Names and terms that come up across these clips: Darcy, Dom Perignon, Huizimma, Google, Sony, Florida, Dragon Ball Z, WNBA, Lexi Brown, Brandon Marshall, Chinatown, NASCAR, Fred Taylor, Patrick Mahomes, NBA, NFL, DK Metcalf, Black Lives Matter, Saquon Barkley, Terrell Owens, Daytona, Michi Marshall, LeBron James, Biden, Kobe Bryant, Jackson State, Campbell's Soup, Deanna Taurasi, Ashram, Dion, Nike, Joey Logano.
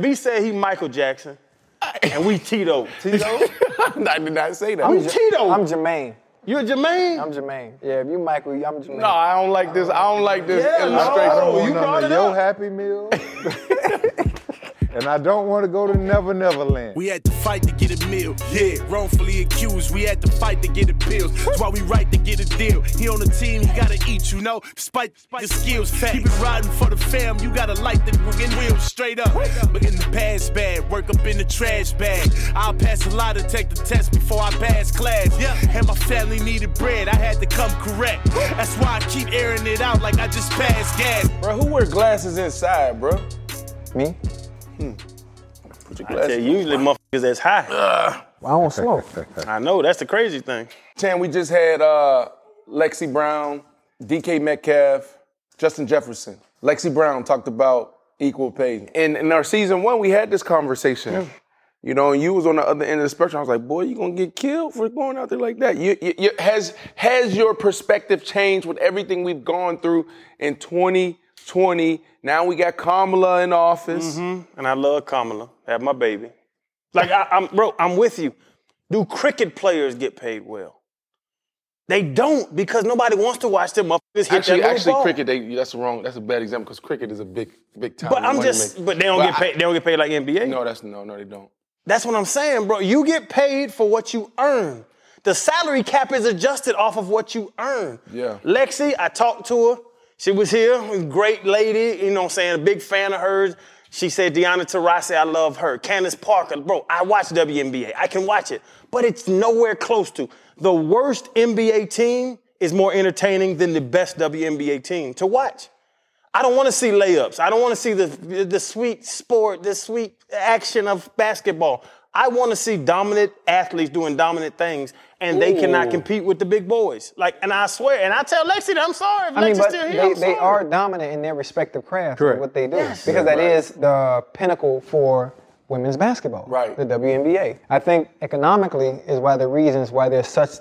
B said he Michael Jackson, and we Tito. Tito? I did not say that. I'm Tito. I'm Jermaine. You're Jermaine? I'm Jermaine. Yeah, if you Michael, I'm Jermaine. No, I don't like this. I don't like this illustration. No, you brought it up. Yo, Happy Meal. And I don't want to go to Never Never Land. We had to fight to get a meal. Yeah, wrongfully accused. We had to fight to get the pills. That's why we right to get a deal. He on the team, he gotta eat, you know. Despite the skills, fat. Keep it riding for the fam. You gotta light the fucking wheels straight up. But in the past bag, work up in the trash bag. I'll pass a lot to take the test before I pass class. Yeah, and my family needed bread. I had to come correct. That's why I keep airing it out like I just passed gas. Bro, who wear glasses inside, bro? Me? Put your glasses. Usually motherfuckers that's high. I don't smoke. I know, that's the crazy thing. Chan, we just had Lexi Brown, DK Metcalf, Justin Jefferson. Lexi Brown talked about equal pay. In our season one, we had this conversation. Yeah. You know, and you was on the other end of the spectrum. I was like, boy, you gonna get killed for going out there like that. You has your perspective changed with everything we've gone through in 2020? Now we got Kamala in office. Mm-hmm. And I love Kamala. That's my baby. Like, I'm with you. Do cricket players get paid well? They don't, because nobody wants to watch their motherfuckers hit that ball. Actually, cricket, that's a bad example, because cricket is a big time. But they don't get paid like NBA. No, they don't. That's what I'm saying, bro. You get paid for what you earn. The salary cap is adjusted off of what you earn. Yeah. Lexi, I talked to her. She was here, great lady, you know what I'm saying, a big fan of hers. She said, Deanna Taurasi, I love her. Candace Parker, bro, I watch WNBA. I can watch it, but it's nowhere close to. The worst NBA team is more entertaining than the best WNBA team to watch. I don't want to see layups. I don't want to see the sweet sport, the sweet action of basketball. I want to see dominant athletes doing dominant things, and they cannot compete with the big boys. Like, and I swear, and I tell Lexi that I'm sorry if Lexi's still here. They are dominant in their respective crafts of what they do. Yes. Because is the pinnacle for women's basketball, right? The WNBA. I think economically is why the reasons why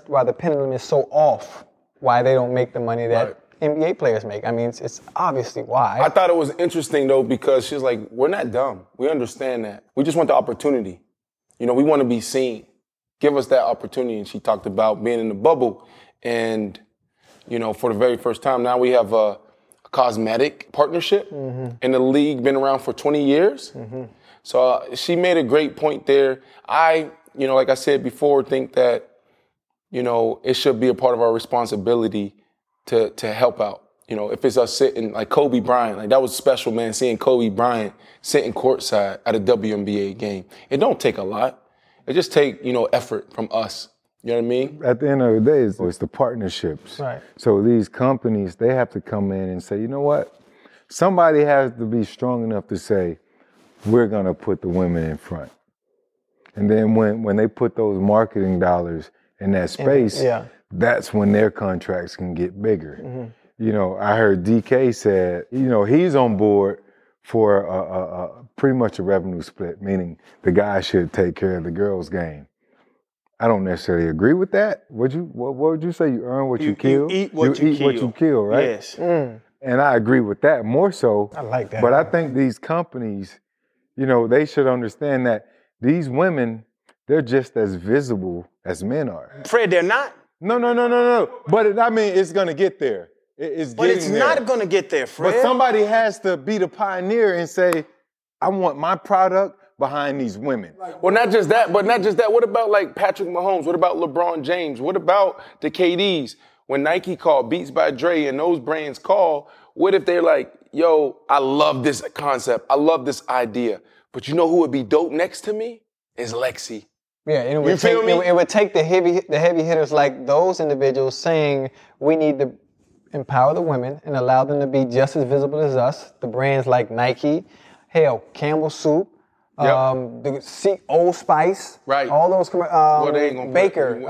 why the pendulum is so off, why they don't make the money that NBA players make. I mean, it's obviously why. I thought it was interesting, though, because she's like, we're not dumb. We understand that. We just want the opportunity. You know, we want to be seen. Give us that opportunity. And she talked about being in the bubble. And, you know, for the very first time, now we have a cosmetic partnership. Mm-hmm. And the league been around for 20 years. Mm-hmm. So she made a great point there. I like I said before, think that, you know, it should be a part of our responsibility to help out. You know, if it's us sitting, like Kobe Bryant, like that was special, man, seeing Kobe Bryant sitting courtside at a WNBA game. It don't take a lot. It just take, you know, effort from us. You know what I mean? At the end of the day, it's the partnerships. Right. So these companies, they have to come in and say, you know what? Somebody has to be strong enough to say, we're going to put the women in front. And then when they put those marketing dollars in that space, that's when their contracts can get bigger. Mm-hmm. You know, I heard DK said, you know, he's on board for pretty much a revenue split, meaning the guy should take care of the girls' game. I don't necessarily agree with that. What would you say? You earn what you kill? You eat what you kill, right? Yes. Mm. And I agree with that more so. I like that. But I think these companies, you know, they should understand that these women, they're just as visible as men are. Fred, they're not. No. But it's going to get there. It's not going to get there, Fred. But somebody has to be the pioneer and say, I want my product behind these women. Well, not just that. What about like Patrick Mahomes? What about LeBron James? What about the KDs? When Nike called, Beats by Dre, and those brands call, what if they're like, yo, I love this concept. I love this idea. But you know who would be dope next to me? Is Lexi. Yeah, and it would take the heavy hitters like those individuals saying, we need to empower the women and allow them to be just as visible as us. The brands like Nike, Campbell's Soup, Yep. The Old Spice, right? All those Baker, they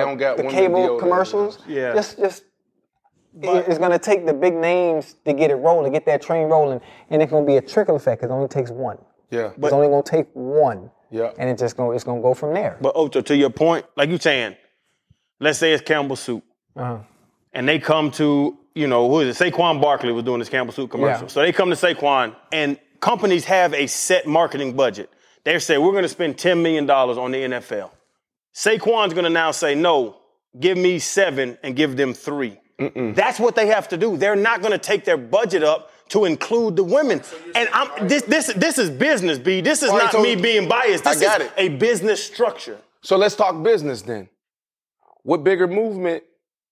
don't got the cable commercials. Yeah, it's gonna take the big names to get it rolling, get that train rolling, and it's gonna be a trickle effect. It only takes one. Yeah, but it's only gonna take one. Yeah, and it's gonna go from there. But Ocho, to your point, like you saying, let's say it's Campbell's Soup, and they come to who is it? Saquon Barkley was doing this Campbell's Soup commercial, so they come to Saquon and. Companies have a set marketing budget. They say, we're going to spend $10 million on the NFL. Saquon's going to now say, no, give me 7 and give them 3. Mm-mm. That's what they have to do. They're not going to take their budget up to include the women. So and I'm, this is business, B. This is not me being biased. This is a business structure. So let's talk business then. What bigger movement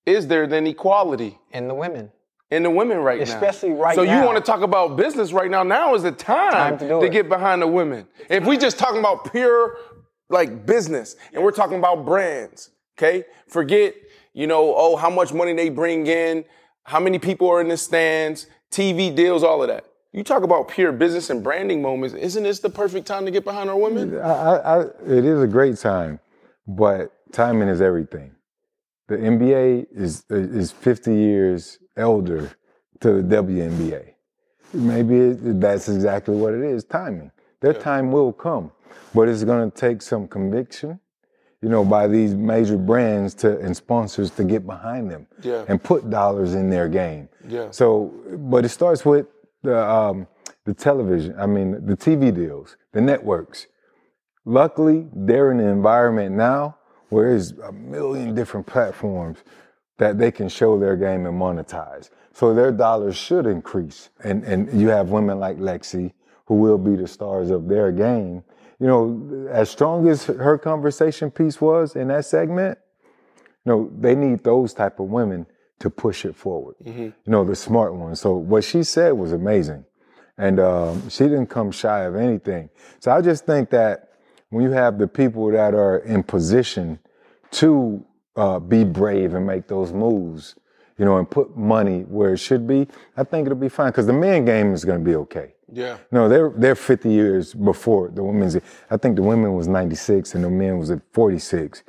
is there than equality? And the women. In the women right now. Especially right now. So you want to talk about business right now. Now is the time to get behind the women. If we just talking about pure, business, and we're talking about brands, okay? Forget, how much money they bring in, how many people are in the stands, TV deals, all of that. You talk about pure business and branding moments. Isn't this the perfect time to get behind our women? It is a great time, but timing is everything. The NBA is 50 years elder to the WNBA. Maybe that's exactly what it is, timing. Their time will come, but it's going to take some conviction, by these major brands and sponsors to get behind them and put dollars in their game. Yeah. So, but it starts with the television, the TV deals, the networks. Luckily, they're in an environment now where there's a million different platforms that they can show their game and monetize. So their dollars should increase. And you have women like Lexi, who will be the stars of their game. As strong as her conversation piece was in that segment, they need those type of women to push it forward. Mm-hmm. The smart ones. So what she said was amazing. And she didn't come shy of anything. So I just think that when you have the people that are in position to be brave and make those moves, and put money where it should be, I think it'll be fine because the men game is going to be okay. Yeah. No, they're 50 years before the women's. I think the women was 96 and the men was at 46.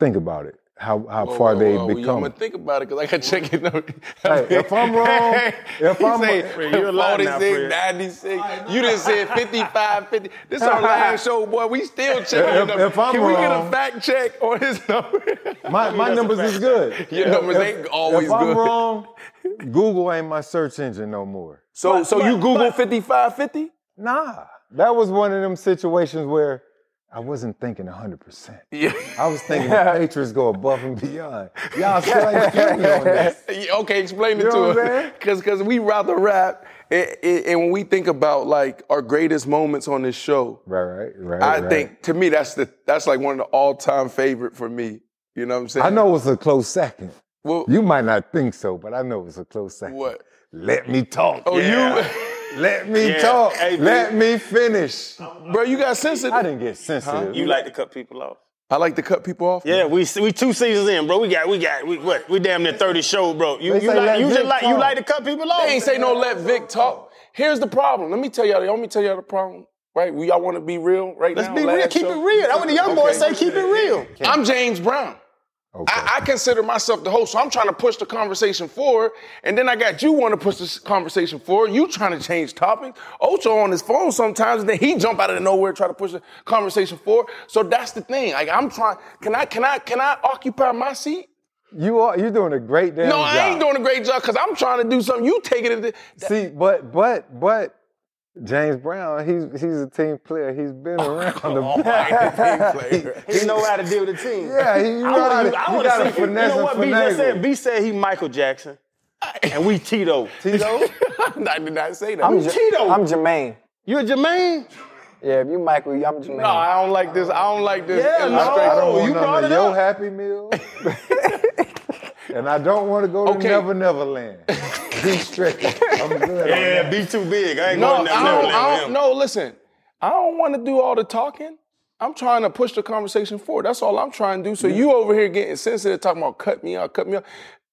Think about it. How far they've become. I'm going to think about it because I got to check it out. Hey, if I'm wrong, if I'm wrong. You're 46, 96. You done said 55, 50. This is our last show, boy. We still checking it up. Can we get a fact check on his number? My numbers is good. Your numbers ain't always good. If I'm wrong, Google ain't my search engine no more. So you Google 55, 50? Nah. That was one of them situations where I wasn't thinking 100%. Yeah. I was thinking the Patriots go above and beyond. Y'all still ain't kidding on this. Okay, explain it to us. Because we rather rap, and when we think about our greatest moments on this show, right. I think to me that's one of the all-time favorite for me. You know what I'm saying? I know it's a close second. Well, you might not think so, but I know it's a close second. What? Let me talk. Oh, yeah. Let me talk. Hey, let me finish. Bro, you got sensitive. I didn't get sensitive. Huh? You like to cut people off. I like to cut people off. Yeah, we 2 seasons in, bro. We damn near 30 shows, bro. You like to cut people off. They ain't say no let Vic talk. Here's the problem. Let me tell y'all the problem. Right? We all want to be real right now. Let's be real. Keep it real. That's what the young boys say. Keep it real. I'm James Brown. Okay. I consider myself the host, so I'm trying to push the conversation forward, and then I got you want to push the conversation forward. You trying to change topics. Ocho on his phone sometimes, and then he jump out of nowhere and try to push the conversation forward. So that's the thing. I'm trying. Can I occupy my seat? You're doing a great damn job. No, I ain't doing a great job because I'm trying to do something. You taking it. See, but. James Brown, he's a team player. He's been around the back. He know how to deal with the team. Yeah, he got to finesse. You know what B just said? B said he Michael Jackson, and we Tito. Tito? I did not say that. I'm Tito. I'm Jermaine. You're Jermaine? Yeah, if you Michael, I'm Jermaine. No, I don't like this. Yeah, no, you brought it up. Yo, Happy Meal. And I don't want to go to Never Never Land. Be strict. I'm good. Yeah, be too big. I ain't going to Never Land. No, listen. I don't want to do all the talking. I'm trying to push the conversation forward. That's all I'm trying to do. So you over here getting sensitive, talking about cut me out.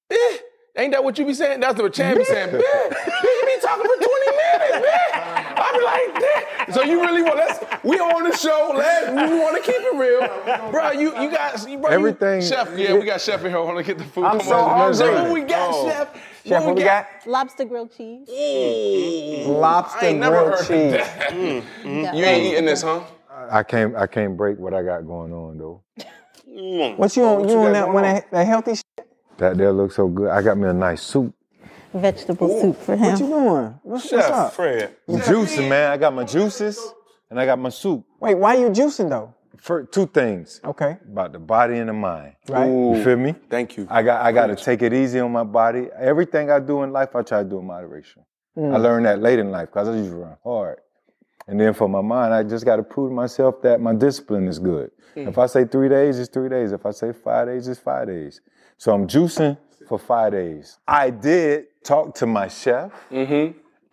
Eh, ain't that what you be saying? That's what Chan be saying. You be talking for 20 minutes, man. be like that. So you really want us? We on the show. We want to keep it real, bro. You guys, bro, everything. Chef, we got Chef in here. Want to get the food? I'm so hungry. What we got, Chef? Chef, what we got? Lobster grilled cheese. Lobster grilled cheese. You ain't eating this, huh? I can't break what I got going on though. What you on? You on that one? That healthy shit? That there looks so good. I got me a nice soup. Vegetable soup for him. What you doing? What's up, Fred? I'm juicing, man. I got my juices and I got my soup. Wait, why are you juicing though? For two things. Okay. About the body and the mind. Right. Ooh, you feel me? Thank you. I got to take it easy on my body. Everything I do in life, I try to do in moderation. I learned that late in life because I just run hard. And then for my mind, I just got to prove to myself that my discipline is good. If I say 3 days, it's 3 days. If I say 5 days, it's 5 days. So I'm juicing for 5 days. I did talk to my chef,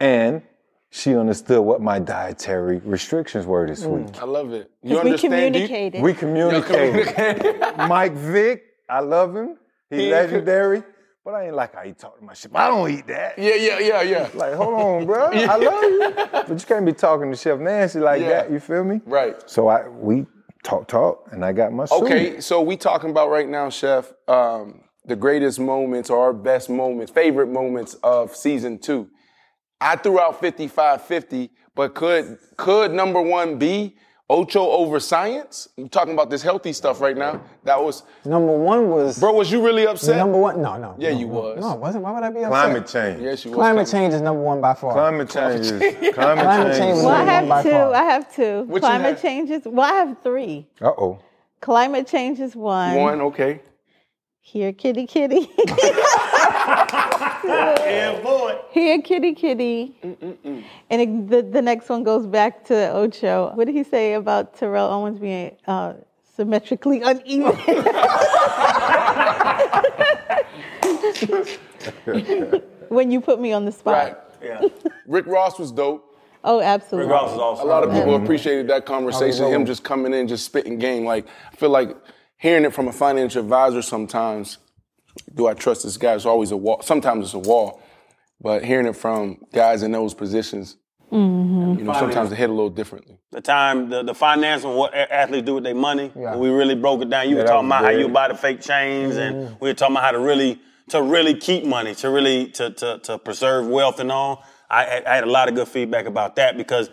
and she understood what my dietary restrictions were this week. I love it. You understand? We communicated. Mike Vick, I love him. He's legendary. But I ain't like how you talk to my chef. I don't eat that. Yeah. Like, hold on, bro. I love you. But you can't be talking to Chef Nancy like that. You feel me? Right. So we talk, and I got my soup. Okay, so we talking about right now, Chef, the greatest moments or our best moments, favorite moments of season 2. I threw out 55-50, but could number 1 be Ocho over science? I'm talking about this healthy stuff right now. That was... Number 1 was... Bro, was you really upset? Number 1? No. Yeah, you was. No, I wasn't. Why would I be upset? Climate change. Yes, you was. Climate change is number 1 by far. Climate change is number 1 by far. I have 2. What climate change is... Well, I have 3. Uh-oh. Climate change is 1. 1, okay. Here, kitty, kitty. Yeah, boy. Here, kitty, kitty. And the next one goes back to Ocho. What did he say about Terrell Owens being symmetrically uneven? When you put me on the spot. Right. Yeah. Rick Ross was dope. Oh, absolutely. Rick Ross was awesome. A lot of people appreciated that conversation. Him just coming in, just spitting game. Like, I feel like hearing it from a financial advisor sometimes. Do I trust this guy? It's always a wall. Sometimes it's a wall. But hearing it from guys in those positions, you know, sometimes they hit a little differently. The time, the finance and what athletes do with their money, we really broke it down. You were talking about how you buy the fake chains, and we were talking about how to really keep money, to preserve wealth and all. I had a lot of good feedback about that because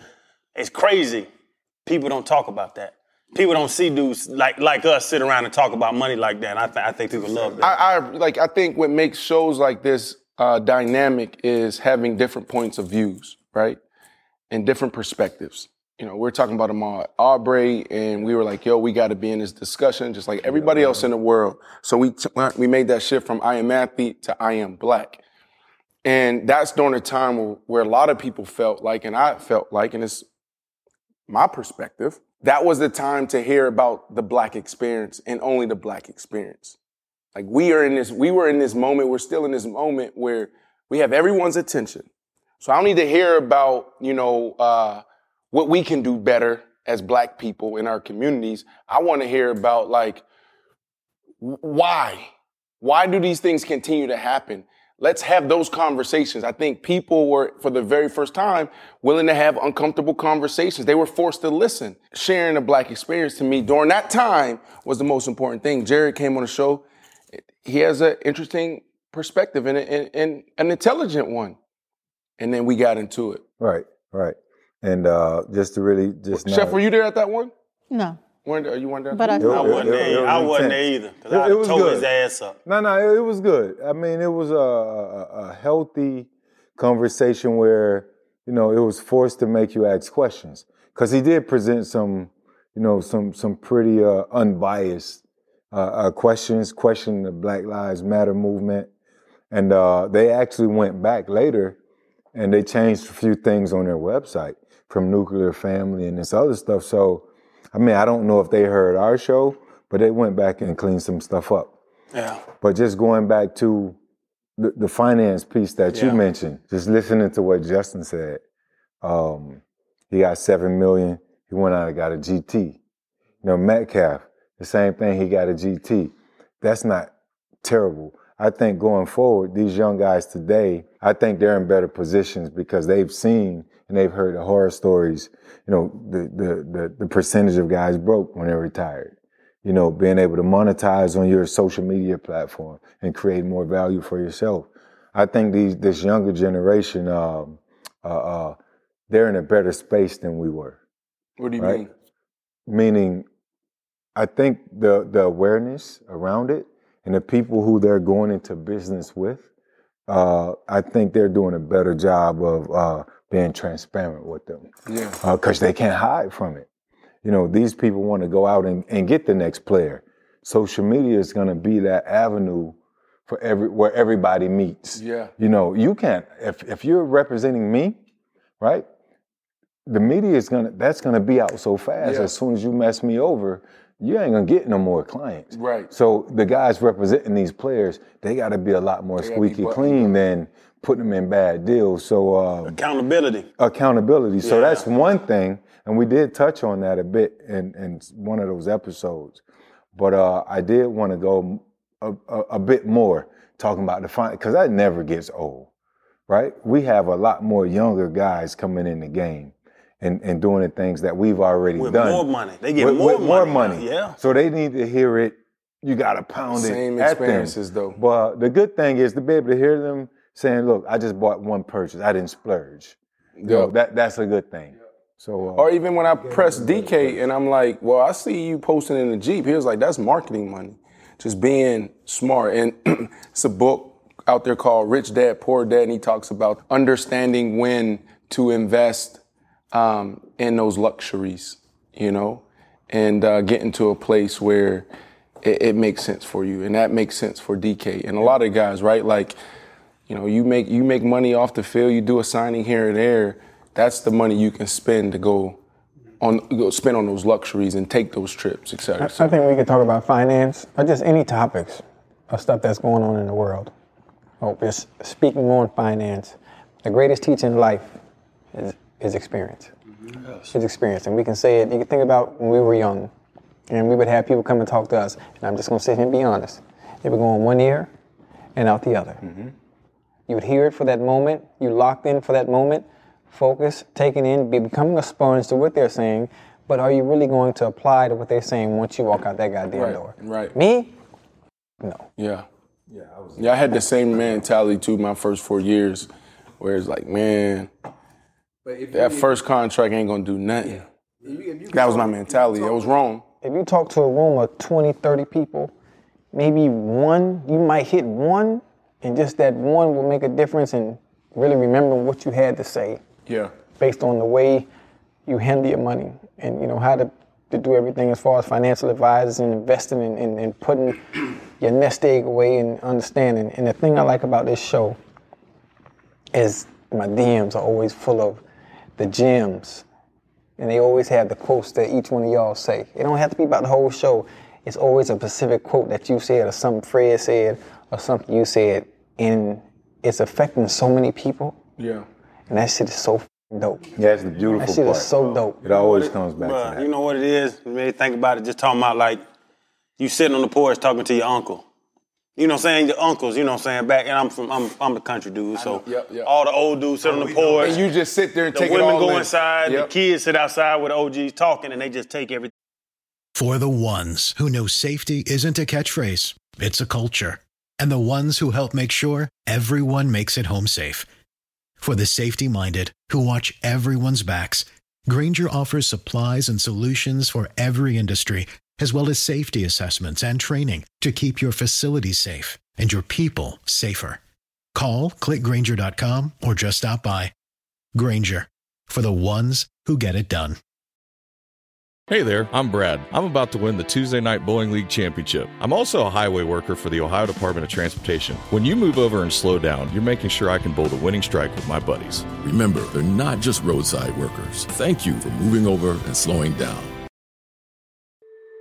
it's crazy. People don't talk about that. People don't see dudes like us sit around and talk about money like that. I think people love that. I think what makes shows like this dynamic is having different points of views, right? And different perspectives. You know, we're talking about Ahmaud Arbery, and we were like, yo, we got to be in this discussion just like everybody else in the world. So we made that shift from I am athlete to I am black. And that's during a time where a lot of people felt like, and I felt like, and it's my perspective, that was the time to hear about the black experience and only the black experience. Like we were in this moment, we're still in this moment where we have everyone's attention. So I don't need to hear about, you know, what we can do better as black people in our communities. I want to hear about like, why? Why do these things continue to happen? Let's have those conversations. I think people were, for the very first time, willing to have uncomfortable conversations. They were forced to listen. Sharing a black experience to me during that time was the most important thing. Jared came on the show. He has an interesting perspective and an intelligent one. And then we got into it. Right. And just to really just... Chef, were you there at that one? No. You weren't there? But I wasn't there either. Because I tore his ass up. No, it was good. I mean, it was a healthy conversation where, you know, it was forced to make you ask questions. Because he did present some, you know, some pretty unbiased questions, questioning the Black Lives Matter movement. And they actually went back later and they changed a few things on their website from nuclear family and this other stuff. So, I mean, I don't know if they heard our show, but they went back and cleaned some stuff up. Yeah. But just going back to the finance piece that you mentioned, just listening to what Justin said, he got $7 million. He went out and got a GT. You know, Metcalf, the same thing, he got a GT. That's not terrible. I think going forward, these young guys today, I think they're in better positions because they've seen and they've heard the horror stories, you know, the percentage of guys broke when they're retired. You know, being able to monetize on your social media platform and create more value for yourself. I think this younger generation, they're in a better space than we were. What do you mean? Meaning, I think the awareness around it and the people who they're going into business with, I think they're doing a better job of being transparent with them. Yeah. Because they can't hide from it. You know, these people want to go out and get the next player. Social media is going to be that avenue for where everybody meets. Yeah. You know, you can't, if you're representing me, right? The media is that's going to be out so fast. Yeah. As soon as you mess me over, you ain't going to get no more clients. Right. So the guys representing these players, they got to be a lot more squeaky clean than putting them in bad deals. So Accountability. Yeah. So that's one thing. And we did touch on that a bit in one of those episodes. But I did want to go a bit more talking about the finance, because that never gets old, right? We have a lot more younger guys coming in the game and doing the things that we've already done. With more money. They get more money. Yeah. So they need to hear it. You got to pound it at them. Same experiences, though. But the good thing is to be able to hear them saying, look, I just bought one purchase. I didn't splurge. Yep. You know, that's a good thing. So, or even when I press DK and I'm like, well, I see you posting in the Jeep. He was like, that's marketing money, just being smart. And it's a book out there called Rich Dad, Poor Dad. And he talks about understanding when to invest in those luxuries, you know, and getting to a place where it makes sense for you. And that makes sense for DK. And a lot of guys, right, like, you know, you make money off the field. You do a signing here and there. That's the money you can spend to go spend on those luxuries and take those trips, et cetera. I think we can talk about finance or just any topics of stuff that's going on in the world. Oh, just speaking on finance, the greatest teacher in life is experience. Yes. It's experience, and we can say it. You can think about when we were young, and we would have people come and talk to us. And I'm just going to sit here and be honest. They would go in one ear and out the other. Mm-hmm. You would hear it for that moment. You locked in for that moment. Focus, taking in, becoming a sponge to what they're saying, but are you really going to apply to what they're saying once you walk out that goddamn door? Right. Me? No. Yeah. Yeah. I had the same mentality too my first 4 years, where it's like, man, first contract ain't gonna do nothing. Yeah. That was my mentality. It was wrong. If you talk to a room of 20, 30 people, maybe one, you might hit one, and just that one will make a difference in really remembering what you had to say. Yeah. Based on the way you handle your money and, you know, how to do everything as far as financial advisors and investing and putting your nest egg away and understanding. And the thing I like about this show is my DMs are always full of the gems. And they always have the quotes that each one of y'all say. It don't have to be about the whole show. It's always a specific quote that you said or something Fred said or something you said. And it's affecting so many people. Yeah. And that shit is so dope. Yeah, it's the beautiful part. That shit is so dope. It always comes back to that. You know what it is? You may think about it. Just talking about, like, you sitting on the porch talking to your uncle. You know what I'm saying? Your uncles, you know what I'm saying? Back, and I'm a country dude, so all the old dudes sit on the porch. And you just sit there and take it all in. The women go inside. Yep. The kids sit outside with the OGs talking, and they just take everything. For the ones who know safety isn't a catchphrase, it's a culture. And the ones who help make sure everyone makes it home safe. For the safety-minded who watch everyone's backs, Grainger offers supplies and solutions for every industry, as well as safety assessments and training to keep your facility safe and your people safer. Call, click Grainger.com, or just stop by. Grainger, for the ones who get it done. Hey there, I'm Brad. I'm about to win the Tuesday Night Bowling League Championship. I'm also a highway worker for the Ohio Department of Transportation. When you move over and slow down, you're making sure I can bowl the winning strike with my buddies. Remember, they're not just roadside workers. Thank you for moving over and slowing down.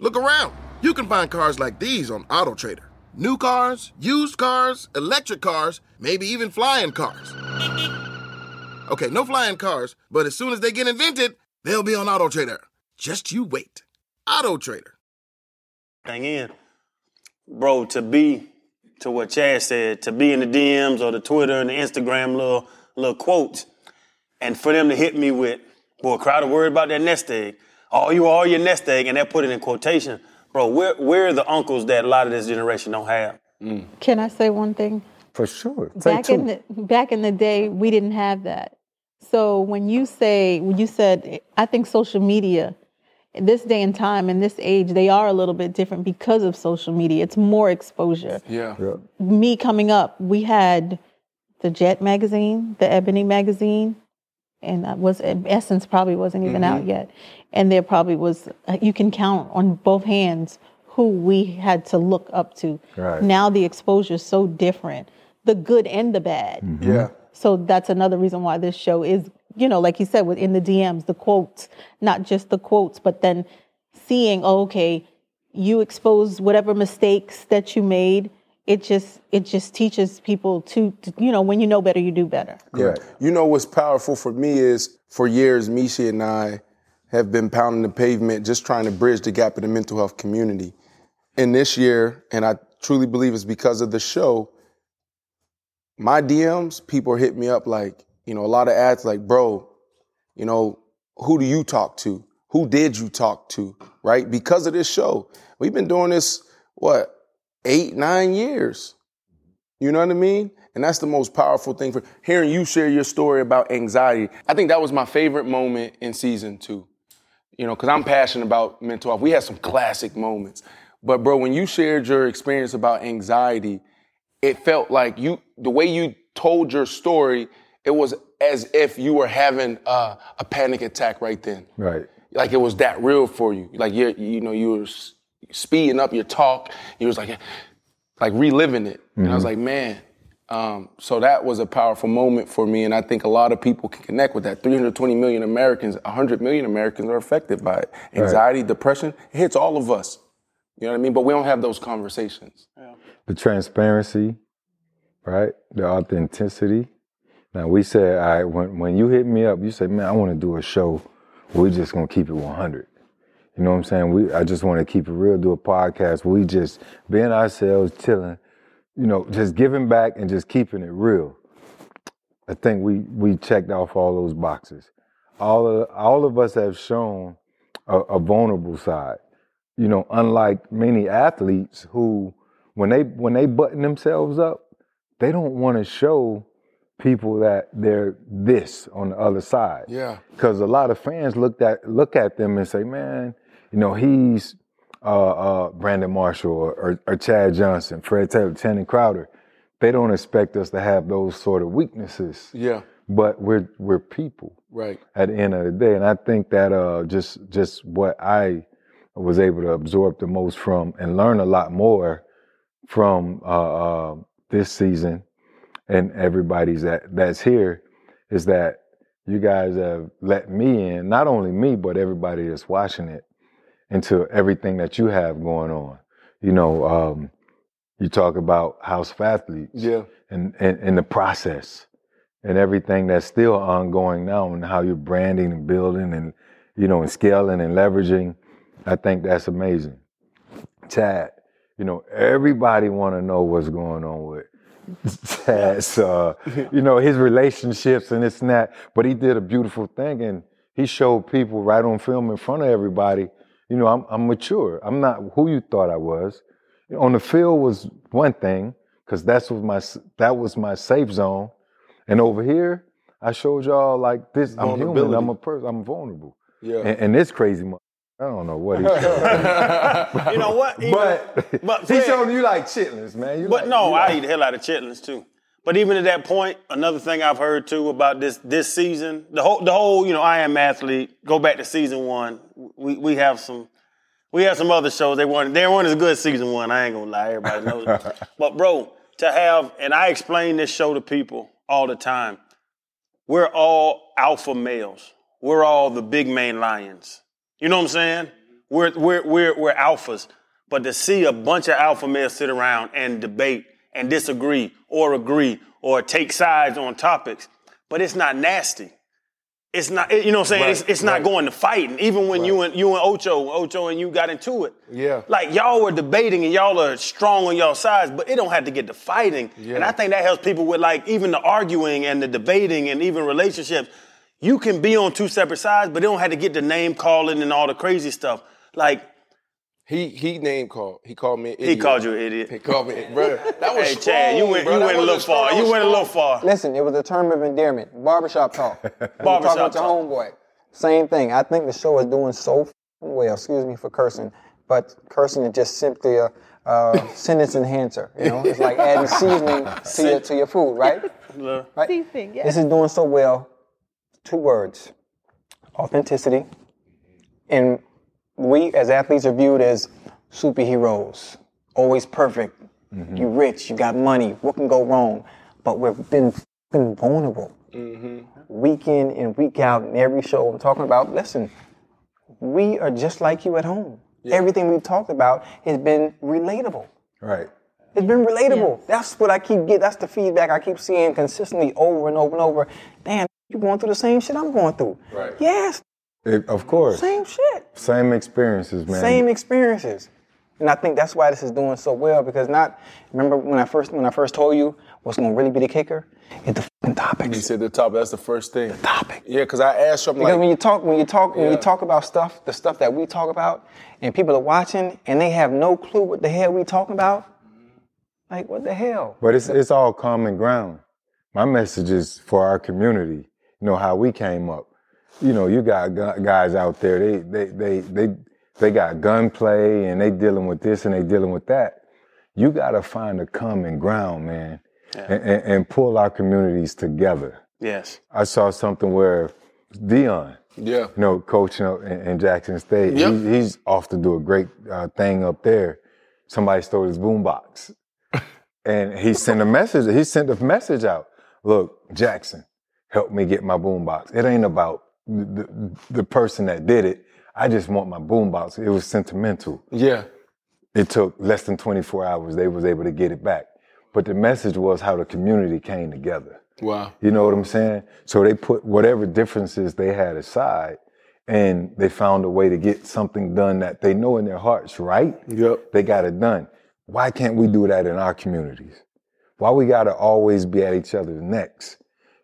Look around. You can find cars like these on AutoTrader. New cars, used cars, electric cars, maybe even flying cars. Okay, no flying cars, but as soon as they get invented, they'll be on AutoTrader. Just you wait. AutoTrader. Thing is, bro, to what Chad said, to be in the DMs or the Twitter and the Instagram little quotes, and for them to hit me with, boy, Crowder worried about that nest egg. All your nest egg, and that put it in quotation. Bro, we're the uncles that a lot of this generation don't have. Mm. Can I say one thing? For sure. Back in the day, we didn't have that. So when you said, I think social media, this day and time, in this age, they are a little bit different because of social media. It's more exposure. Yeah. Me coming up, we had the Jet magazine, the Ebony magazine, and that was Essence probably wasn't even out yet. And there probably was, you can count on both hands who we had to look up to. Right. Now the exposure is so different, the good and the bad. Mm-hmm. Yeah. So that's another reason why this show is, you know, like you said, within the DMs, the quotes, not just the quotes, but then seeing, oh, okay, you expose whatever mistakes that you made. It just teaches people to, you know, when you know better, you do better. Yeah. You know, what's powerful for me is for years, Misha and I have been pounding the pavement, just trying to bridge the gap in the mental health community. And this year, and I truly believe it's because of the show, my DMs, people hit me up like, you know, a lot of ads like, bro, you know, who do you talk to? Who did you talk to? Right? Because of this show. We've been doing this, 8, 9 years. You know what I mean? And that's the most powerful thing for hearing you share your story about anxiety. I think that was my favorite moment in season 2. You know, because I'm passionate about mental health. We had some classic moments. But, bro, when you shared your experience about anxiety, it felt like the way you told your story, it was as if you were having a panic attack right then. Right. Like it was that real for you. Like, you were speeding up your talk. You was like reliving it. Mm-hmm. And I was like, man. So that was a powerful moment for me. And I think a lot of people can connect with that. 320 million Americans, 100 million Americans are affected by it. Anxiety, right. Depression, it hits all of us. You know what I mean? But we don't have those conversations. Yeah. The transparency, right? The authenticity. Now we said, all right, when you hit me up, you say, man, I want to do a show. We're just going to keep it 100. You know what I'm saying? I just want to keep it real, do a podcast. We just being ourselves, chilling, you know, just giving back and just keeping it real. I think we checked off all those boxes. All of us have shown a vulnerable side. You know, unlike many athletes who, when they button themselves up, they don't want to show people that they're this on the other side. Yeah. Because a lot of fans look at them and say, man, you know, he's Brandon Marshall or Chad Johnson, Fred Taylor, Channing Crowder. They don't expect us to have those sort of weaknesses. Yeah. But we're people. Right. At the end of the day. And I think that just what I was able to absorb the most from and learn a lot more from this season and everybody's that's here is that you guys have let me in, not only me, but everybody that's watching it, into everything that you have going on. You know, you talk about House of Athletes, yeah, and the process and everything that's still ongoing now and how you're branding and building and, you know, and scaling and leveraging. I think that's amazing. Tad, you know, everybody want to know what's going on with Tad's, you know, his relationships and this and that. But he did a beautiful thing, and he showed people right on film in front of everybody, you know, I'm mature. I'm not who you thought I was. You know, on the field was one thing, because that was my safe zone. And over here, I showed y'all like this, I'm human, I'm a person, I'm vulnerable. Yeah. And this crazy mother, I don't know what he showed. You know what? But he showed you like chitlins, man. I eat the hell out of chitlins too. But even at that point, another thing I've heard too about this season, the whole, you know, I Am Athlete, go back to season 1. We have some other shows they weren't as good as season 1. I ain't gonna lie, everybody knows it. But bro, and I explain this show to people all the time. we're all alpha males. We're all the big man lions. You know what I'm saying? We're alphas. But to see a bunch of alpha males sit around and debate and disagree or agree or take sides on topics, but it's not nasty. It's not, you know what I'm saying? Right, it's not going to fight. And even when you and Ocho and you got into it, yeah, like y'all were debating and y'all are strong on y'all sides, but it don't have to get to fighting. Yeah. And I think that helps people with like even the arguing and the debating and even relationships. You can be on two separate sides, but they don't have to get the name calling and all the crazy stuff. Like he name called. He called me an idiot. He called you an idiot. He called me, brother. That was strong, Chad, you went a little far. You went a little far. Listen, it was a term of endearment. Barbershop talk. Barbershop talk. With your homeboy. Same thing. I think the show is doing so well. Excuse me for cursing, but cursing is just simply a sentence enhancer. You know, it's like adding seasoning to your food, right? Right? Seasoning. Yeah. This is doing so well. 2 words, authenticity, and we as athletes are viewed as superheroes, always perfect, mm-hmm. You rich, you got money, what can go wrong? But we've been f***ing vulnerable, mm-hmm. Week in and week out in every show I'm talking about, listen, we are just like you at home. Yeah. Everything we've talked about has been relatable. Right. It's been relatable. Yes. That's what I keep getting, that's the feedback I keep seeing consistently over and over and over. Damn. You going through the same shit I'm going through. Right. Yes. Of course. Same shit. Same experiences, man. Same experiences. And I think that's why this is doing so well, because remember when I first told you what's going to really be the kicker? It's the fucking topics. You said the topic, that's the first thing. The topic. Yeah, because I asked something because like... when you talk about stuff, the stuff that we talk about, and people are watching, and they have no clue what the hell we talking about, like, what the hell? But it's all common ground. My message is for our community. You know, how we came up. You know, you got guys out there, they got gunplay and they dealing with this and they dealing with that. You got to find a common ground, man, yeah. and pull our communities together. Yes. I saw something where Dion, yeah, you know, coach in Jackson State, yep. he's off to do a great thing up there. Somebody stole his boombox. And he sent a message out. Look, Jackson, help me get my boombox. It ain't about the person that did it. I just want my boombox. It was sentimental. Yeah. It took less than 24 hours. They was able to get it back. But the message was how the community came together. Wow. You know what I'm saying? So they put whatever differences they had aside, and they found a way to get something done that they know in their hearts, right? Yep. They got it done. Why can't we do that in our communities? Why we got to always be at each other's necks?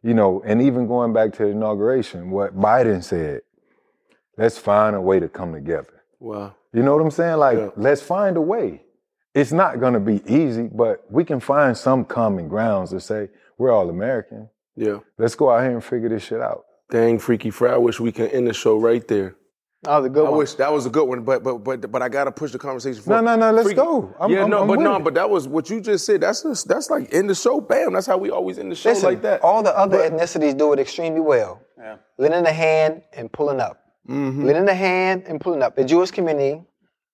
You know, and even going back to the inauguration, what Biden said, let's find a way to come together. Wow. You know what I'm saying? Like, yeah. Let's find a way. It's not going to be easy, but we can find some common grounds to say, we're all American. Yeah. Let's go out here and figure this shit out. Dang, Freaky Fry, I wish we could end the show right there. That was a good one. I wish that was a good one, but I gotta push the conversation forward. No, let's Freaky. Go. But that was what you just said. That's like end the show, bam. That's how we always end the show. Listen, like that. All the other ethnicities do it extremely well. Yeah. Lending a hand and pulling up. Mm-hmm. Lending a hand and pulling up. The Jewish community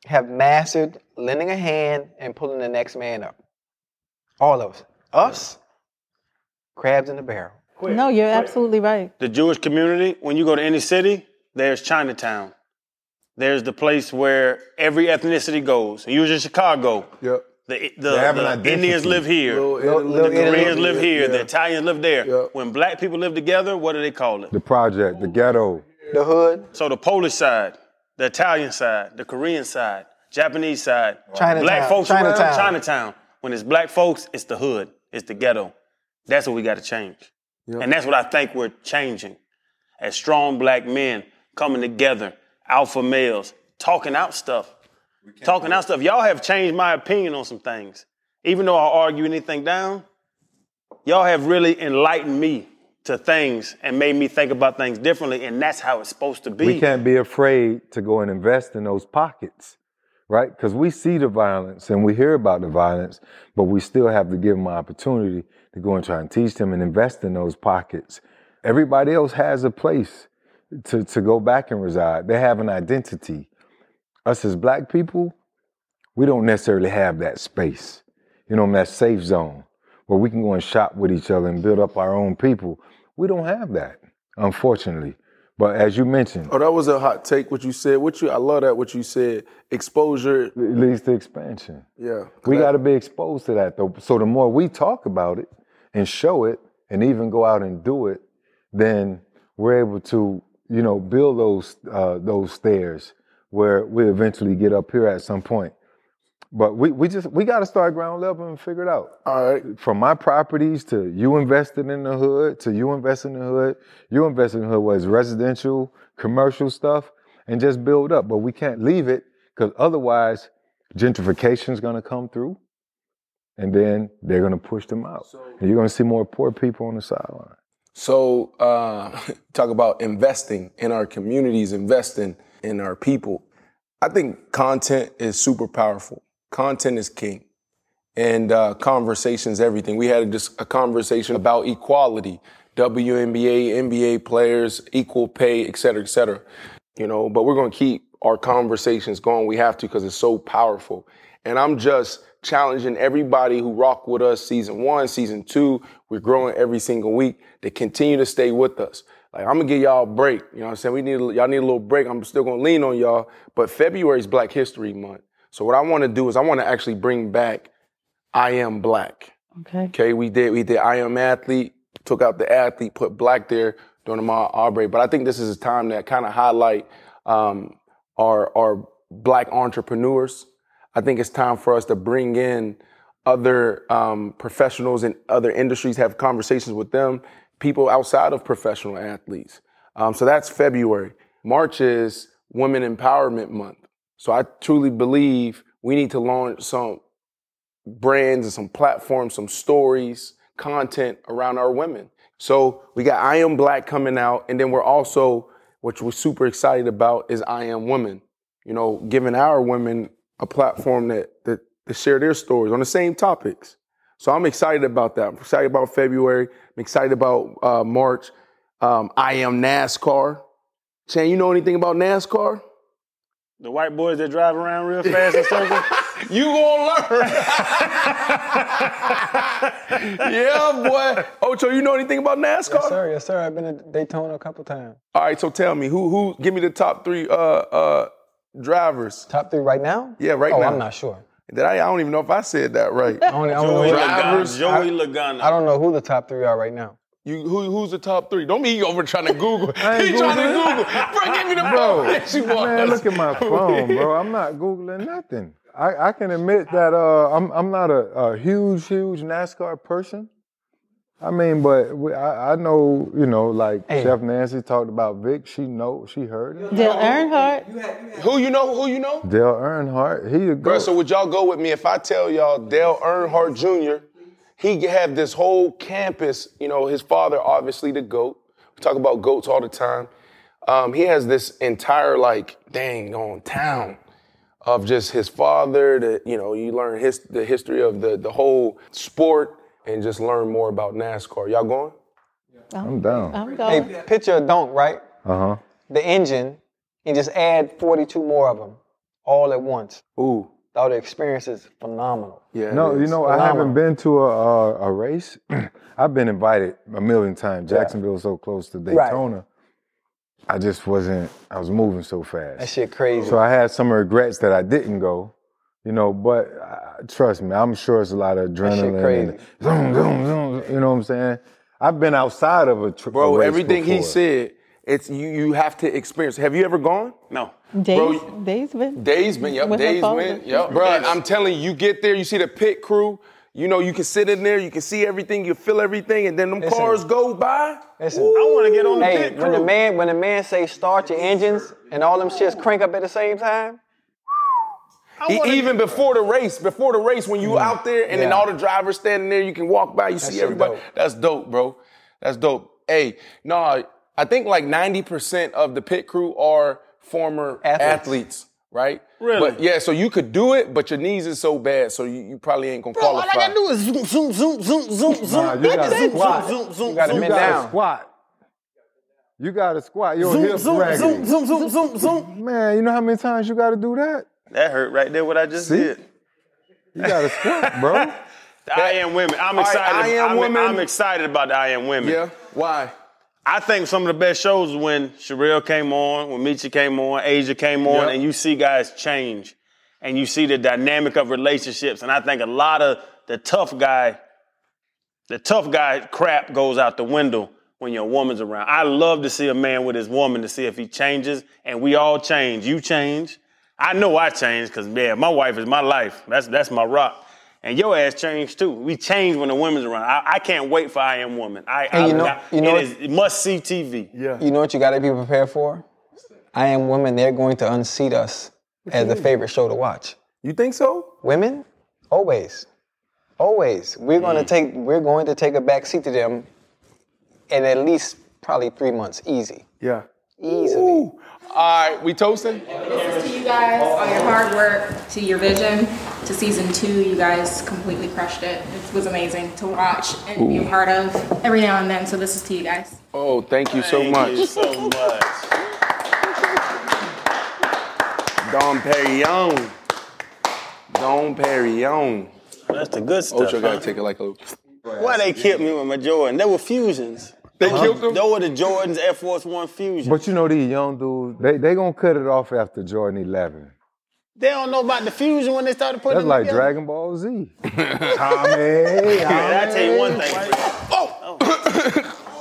have mastered lending a hand and pulling the next man up. All of us. Us, crabs in the barrel. Quick. No, you're absolutely right. The Jewish community, when you go to any city, there's Chinatown. There's the place where every ethnicity goes. You was in Chicago. Yep. The Indians live here. The Koreans live here. Yeah. The Italians live there. Yep. When black people live together, what do they call it? The project, the ghetto. The hood. So the Polish side, the Italian side, the Korean side, Japanese side. Chinatown. Black folks around Chinatown. When it's black folks, it's the hood. It's the ghetto. That's what we got to change. Yep. And that's what I think we're changing. As strong black men coming together, alpha males, talking out stuff. Y'all have changed my opinion on some things. Even though I argue anything down, y'all have really enlightened me to things and made me think about things differently, and that's how it's supposed to be. We can't be afraid to go and invest in those pockets, right? Because we see the violence and we hear about the violence, but we still have to give them an opportunity to go and try and teach them and invest in those pockets. Everybody else has a place to go back and reside. They have an identity. Us as black people, we don't necessarily have that space, you know, that safe zone where we can go and shop with each other and build up our own people We don't have that, unfortunately. But as you mentioned. Oh, that was a hot take, what you said. I love that, what you said. Exposure leads to expansion. Yeah. We got to be exposed to that, though. So the more we talk about it and show it and even go out and do it, then we're able to, you know, build those stairs where we eventually get up here at some point. But we got to start ground level and figure it out. All right. From my properties to you investing in the hood, you investing in the hood, whether it's residential, commercial stuff, and just build up. But we can't leave it because otherwise gentrification is going to come through and then they're going to push them out. And you're going to see more poor people on the sideline. So talk about investing in our communities, investing in our people. I think content is super powerful. Content is king. And conversation's everything. We had a conversation about equality, WNBA, NBA players, equal pay, et cetera, et cetera. You know, but we're going to keep our conversations going. We have to because it's so powerful. And I'm just challenging everybody who rock with us season one, season two. We're growing every single week to continue to stay with us. Like, I'm gonna give y'all a break. You know what I'm saying? Y'all need a little break. I'm still gonna lean on y'all. But February is Black History Month. So what I wanna do is I wanna actually bring back I Am Black. Okay, we did I Am Athlete, took out the athlete, put black there during Ahmaud Arbery. But I think this is a time that kind of highlight our black entrepreneurs. I think it's time for us to bring in other professionals in other industries, have conversations with them, people outside of professional athletes. So that's February. March is Women Empowerment Month. So I truly believe we need to launch some brands and some platforms, some stories, content around our women. So we got I Am Black coming out, and then we're also, which we're super excited about, is I Am Women. You know, giving our women a platform to share their stories on the same topics. So I'm excited about that. I'm excited about February. I'm excited about March. I Am NASCAR. Chan, you know anything about NASCAR? The white boys that drive around real fast and circles? You gonna learn. Yeah, boy. Ocho, you know anything about NASCAR? Yes, sir. Yes, sir. I've been to Daytona a couple times. All right, so tell me, who? Give me the top three drivers. Top three right now? Yeah, now. Oh, I'm not sure. I don't even know if I said that right. Joey Logano. I don't know who the top three are right now. Who's the top three? Don't be over trying to Google. Bro, give me the phone. Man, look at my phone, bro. I'm not Googling nothing. I can admit that I'm not a huge NASCAR person. I mean, but I know, you know, like Chef Nancy talked about Vic. She heard it. Dale Earnhardt. Who you know? Dale Earnhardt. He a goat. Bro, so would y'all go with me if I tell y'all Dale Earnhardt Jr., he had this whole campus, you know, his father, obviously the GOAT. We talk about GOATs all the time. He has this entire, town of just his father. You learn the history of the whole sport. And just learn more about NASCAR. Y'all going? I'm down. I'm going. Hey, picture a donk, right? Uh-huh. The engine, and just add 42 more of them all at once. Ooh. All the experience is phenomenal. Yeah. No, you know, phenomenal. I haven't been to a race. I've been invited a million times. Jacksonville's so close to Daytona. Right. I was moving so fast. That shit crazy. So I had some regrets that I didn't go. You know, but trust me, I'm sure it's a lot of adrenaline. That shit crazy. And zoom, zoom, zoom. You know what I'm saying? I've been outside of a race everything before. He said, it's you have to experience. Have you ever gone? No. Days been. Bro, I'm telling you get there, you see the pit crew. You know, you can sit in there, you can see everything, you feel everything, and then them cars go by. Listen, I want to get on the pit crew. When the man say start your engines and all them shits crank up at the same time, before the race, when you out there and then all the drivers standing there, you can walk by, you see everybody. Dope. That's dope, bro. That's dope. Hey, I think 90% of the pit crew are former athletes, right? Really? But yeah, so you could do it, but your knees is so bad, so you probably ain't gonna qualify. All I gotta do is zoom, zoom, zoom, zoom, zoom, zoom. Nah, you gotta squat. You gotta squat. Your hips raggedy. Zoom, zoom, zoom, zoom, zoom. Man, you know how many times you gotta do that? That hurt right there, what I just did. You got to squat, bro. I Am Women. I'm excited about the I Am Women. Yeah. Why? I think some of the best shows was when Shirelle came on, when Misha came on, Asia came on, and you see guys change. And you see the dynamic of relationships. And I think a lot of the tough guy crap goes out the window when your woman's around. I love to see a man with his woman to see if he changes. And we all change. You change. I know I change because, man, my wife is my life. That's my rock. And your ass changed, too. We change when the women's around. I can't wait for I Am Woman. It must see TV. Yeah. You know what you got to be prepared for? I Am Woman, they're going to unseat us as a favorite show to watch. You think so? Women? Always. We're going to take a back seat to them in at least probably 3 months. Easy. Yeah. Easily. Ooh. All right, we toasting? Thanks to you guys, all your hard work, to your vision, to season 2. You guys completely crushed it. It was amazing to watch and be a part of every now and then. So this is to you guys. Oh, thank you so much. Dom Perignon. That's the good stuff. Ocho gotta take it like a little. Why they killed me with my Jordan? They were Fusions. They killed them? They were the Jordans Air Force One Fusion. But you know these young dudes, they gonna cut it off after Jordan 11. They don't know about the Fusion when they started putting it together. That's like Dragon Ball Z. Tommy. I'll tell you one thing.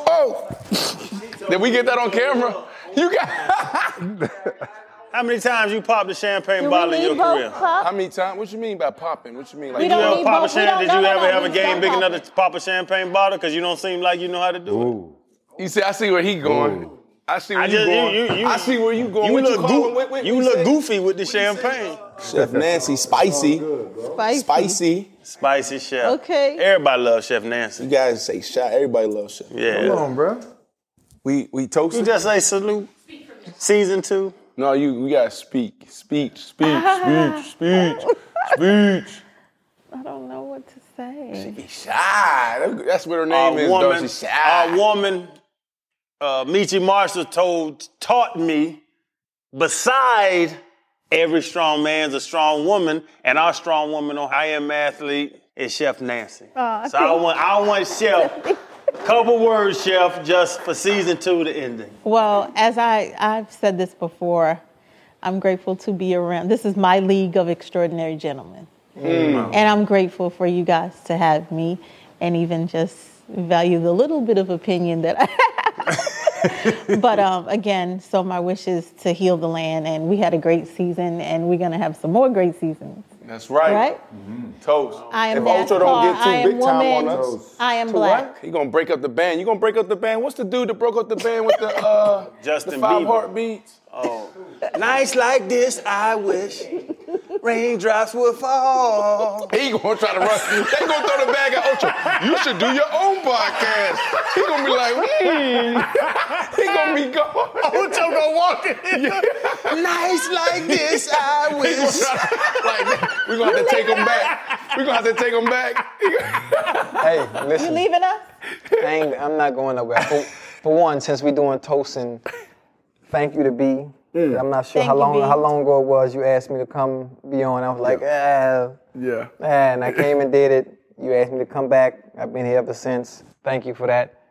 Oh! Did we get that on camera? You got... How many times you popped a champagne bottle in your career? Pop? How many times? What you mean by popping? What you mean? Like, did you ever have a game big enough to pop a champagne bottle? Because you don't seem like you know how to do it. You see, I see where he going. Ooh. I see where you going. I see where you going. You look goofy with the champagne. Chef Nancy, spicy. Good, spicy chef. Okay. Everybody loves Chef Nancy. You guys say shot. Everybody loves Chef. Yeah. Come on, bro. We toasted. You just say salute. Season 2. No, we gotta speak. I don't know what to say. She be shy. That's what her name is. Woman, though. She's shy. Our woman, Michi Marshall taught me, beside every strong man's a strong woman, and our strong woman on I Am Athlete is Chef Nancy. So I want Chef. Couple words, Chef, just for season 2 to ending. Well, as I've said this before, I'm grateful to be around. This is my league of extraordinary gentlemen. Mm. And I'm grateful for you guys to have me and even just value the little bit of opinion that I have. But again, so my wish is to heal the land, and we had a great season, and we're going to have some more great seasons. That's right. Right? Mm-hmm. Toast. I am black. If Ocho don't get too big time on us, I am black. He's going to break up the band. You going to break up the band? What's the dude that broke up the band with the Justin 5 Bieber. Heartbeats? Oh. Nights like this, I wish raindrops would fall. He going to try to run. They going to throw the bag at Ocho. You should do your own podcast. He going to be like, He going to be gone. Ocho going to walk in. Yeah. Nights like this, I wish. We're going to have to take him back. Hey, listen. You leaving us? I'm not going nowhere. For one, since we're doing toasting, thank you to B. I'm not sure how long ago it was you asked me to come be on. I was like, and I came and did it. You asked me to come back. I've been here ever since. Thank you for that.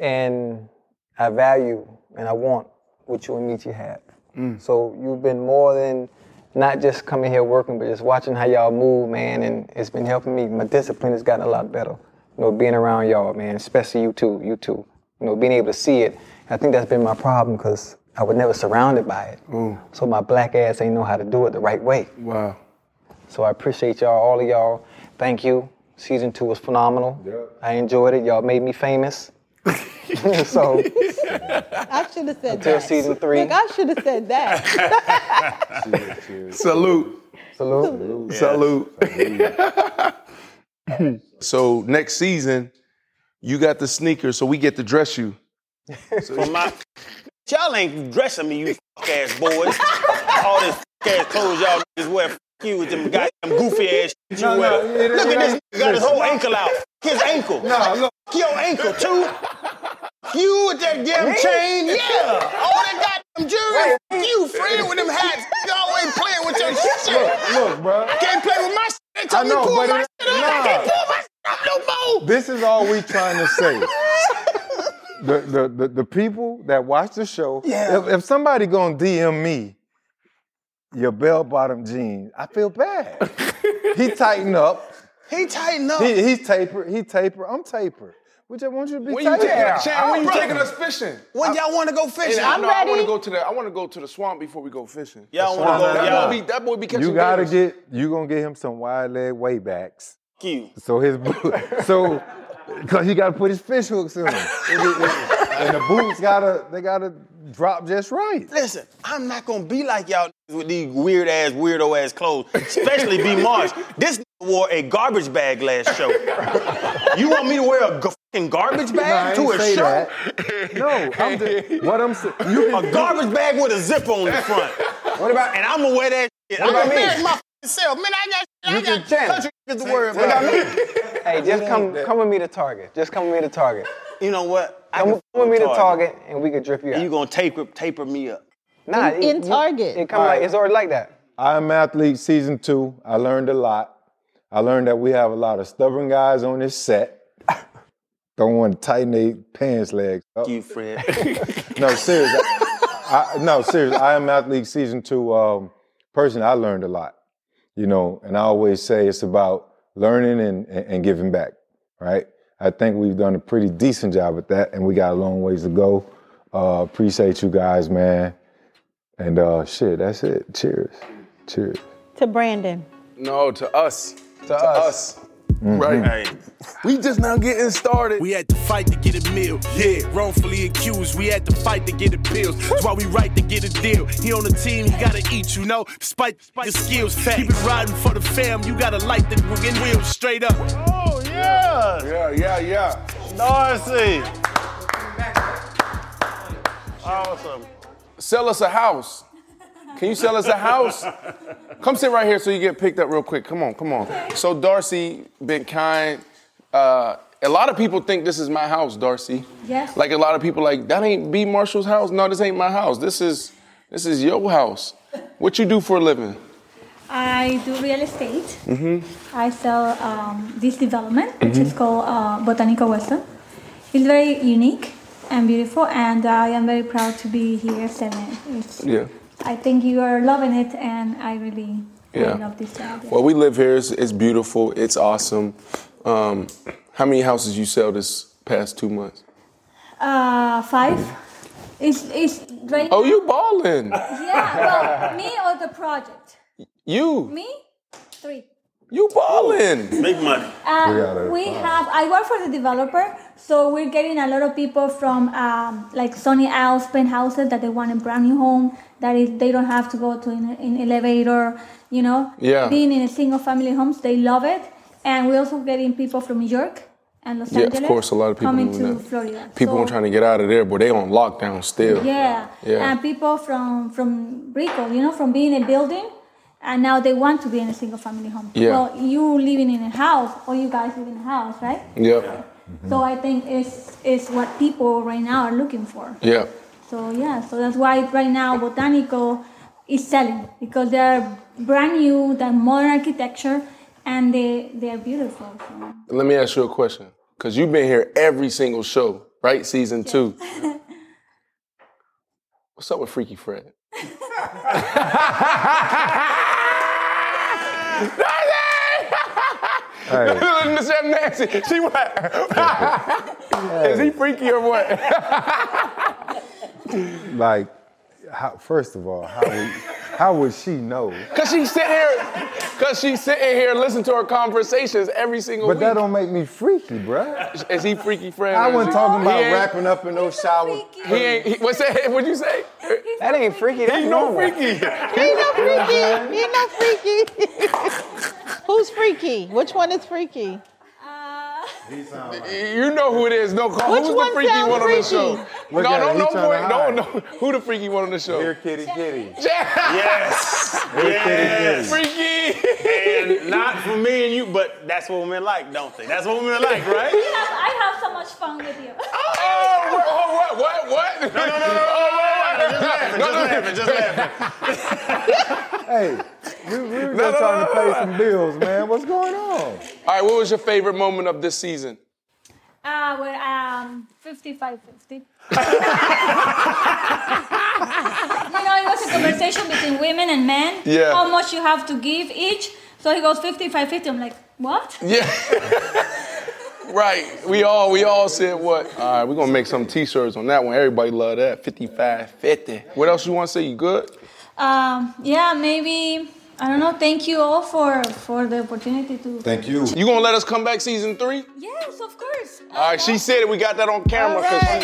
And I value and I want what you and Michi have. Mm. So you've been more than... not just coming here working, but just watching how y'all move, man, and it's been helping me. My discipline has gotten a lot better, you know, being around y'all, man, especially you two. You know, being able to see it. I think that's been my problem because I was never surrounded by it. Ooh. So my black ass ain't know how to do it the right way. Wow. So I appreciate y'all, all of y'all. Thank you. Season 2 was phenomenal. Yep. I enjoyed it. Y'all made me famous. So I should have said until season 3. Look, I should have said that. Cheers. Salute. So next season, you got the sneakers, so we get to dress you. Y'all ain't dressing me, you ass boys. All this ass clothes y'all niggas wear. You with them goddamn goofy ass shit you wear. Look at this nigga got his whole ankle out. His ankle. No. Your ankle too. You with that damn chain, all that goddamn jewelry. You, Fred, with them hats. You always playing with your shit. Look, bro. I can't play with my shit. They told me pull my shit up. I can't pull my shit up no more. This is all we trying to say. The people that watch the show, yeah. if somebody gonna DM me your bell-bottom jeans, I feel bad. He tighten up. He's taper. I'm taper. Which I want you to be tight. When you taking us fishing? When y'all want to go fishing? I'm ready. I want to go to the swamp before we go fishing. Y'all want to go? That boy be catching. You gonna get him some wide leg waybacks. Cute. Because he got to put his fish hooks in them. And the boots gotta drop just right. Listen, I'm not going to be like y'all with these weird-ass, weirdo-ass clothes, especially B. Marsh. This wore a garbage bag last show. You want me to wear a fucking garbage bag to a show? That. No, I'm just, what I'm saying. A garbage bag with a zip on the front. What about, and I'm going to wear that shit. What about me? My self. Man, I got country is the word. What about me? Hey, just come with me to Target. You know what? Come with me to Target and we can drip you out. You gonna taper me up? Nah, Target. It's already like that. I'm Athlete Season 2. I learned a lot. I learned that we have a lot of stubborn guys on this set. Don't want to tighten their pants legs up. You, Fred. No, seriously. I Am Athlete Season 2. Personally, I learned a lot. You know, and I always say it's about learning and giving back, right? I think we've done a pretty decent job at that, and we got a long ways to go. Appreciate you guys, man. And that's it. Cheers. To Brandon. No, to us. To us. Mm-hmm. Right. Hey. We just now getting started. We had to fight to get a meal. Yeah, wrongfully accused. We had to fight to get the pills. That's why we right to get a deal. He on the team, he gotta eat, you know. Despite the skills, keep it riding for the fam. You gotta light the friggin' wheel straight up. Oh yeah. Yeah. Darcy. Awesome. Sell us a house. Can you sell us a house? Come sit right here so you get picked up real quick. Come on. So Darcy, been kind. A lot of people think this is my house, Darcy. Yes. Like a lot of people like, that ain't B. Marshall's house. No, this ain't my house. This is your house. What you do for a living? I do real estate. Mm-hmm. I sell this development, which mm-hmm. is called Botanical Western. It's very unique and beautiful, and I am very proud to be here. I think you are loving it, and I really love this job. Well, we live here. It's beautiful. It's awesome. How many houses you sell this past 2 months? 5. It's right. Oh, you balling? Yeah. Well, me or the project? You. Me? 3. You balling? Make money. I work for the developer, so we're getting a lot of people from like Sony Al's penthouses that they want a brand new home. That is, they don't have to go to an elevator, you know. Yeah. Being in a single family homes, they love it. And we're also getting people from New York and Los Angeles. Yeah, of course, a lot of people coming to Florida. People are trying to get out of there, but they on lockdown still. Yeah. And people from Brickell, you know, from being in a building, and now they want to be in a single family home. Yeah. Well, you living in a house, or you guys live in a house, right? Yep. Yeah. Mm-hmm. So I think it's what people right now are looking for. Yeah. So that's why right now Botanical is selling, because they're brand new, they're modern architecture, and they're beautiful. So. Let me ask you a question, because you've been here every single show, right? Season 2. What's up with Freaky Fred? Miss Nancy, she went. Is he freaky or what? Like, how would she know? Cause she's sitting here listening to our conversations every single week. But that don't make me freaky, bruh. Is he freaky, friend? I wasn't talking about wrapping up in those showers. He ain't. What's that? What'd you say? That ain't freaky. That's normal. He ain't no freaky. Who's freaky? Which one is freaky? You know who it is. No, call. Who's the freaky one on the show? No, who the freaky one on the show? Here, kitty, kitty. Yes. Yes. Freaky. And not for me and you, but that's what women like, don't they? That's what women like, right? I have so much fun with you. What? No, just laughing. Hey. We were just trying to pay some bills, man. What's going on? All right, what was your favorite moment of this season? Well, 55-50. You know, it was a conversation between women and men. Yeah. How much you have to give each. So he goes 55-50. I'm like, what? Yeah. Right. We all said what? All right, we're going to make some T-shirts on that one. Everybody love that. 55-50. What else you want to say? You good? Yeah, maybe... I don't know. Thank you all for the opportunity to... Thank you. You gonna let us come back season 3? Yes, of course. All right, she said it. We got that on camera. Right.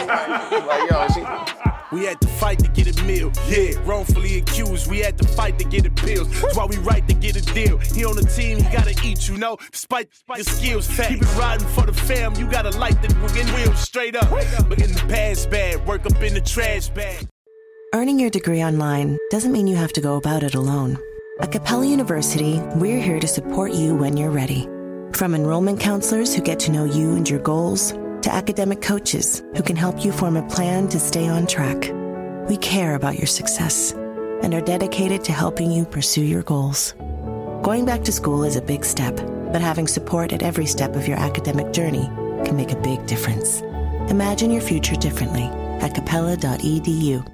She, like, yo, she... We had to fight to get a meal, yeah. Wrongfully accused, we had to fight to get the pills. That's why we right to get a deal. He on the team, he gotta eat, you know. Despite the skills, fat. Keep it riding for the fam. You gotta light the wiggin' wheels straight up. But in the past bag, work up in the trash bag. Earning your degree online doesn't mean you have to go about it alone. At Capella University, we're here to support you when you're ready. From enrollment counselors who get to know you and your goals, to academic coaches who can help you form a plan to stay on track. We care about your success and are dedicated to helping you pursue your goals. Going back to school is a big step, but having support at every step of your academic journey can make a big difference. Imagine your future differently at capella.edu.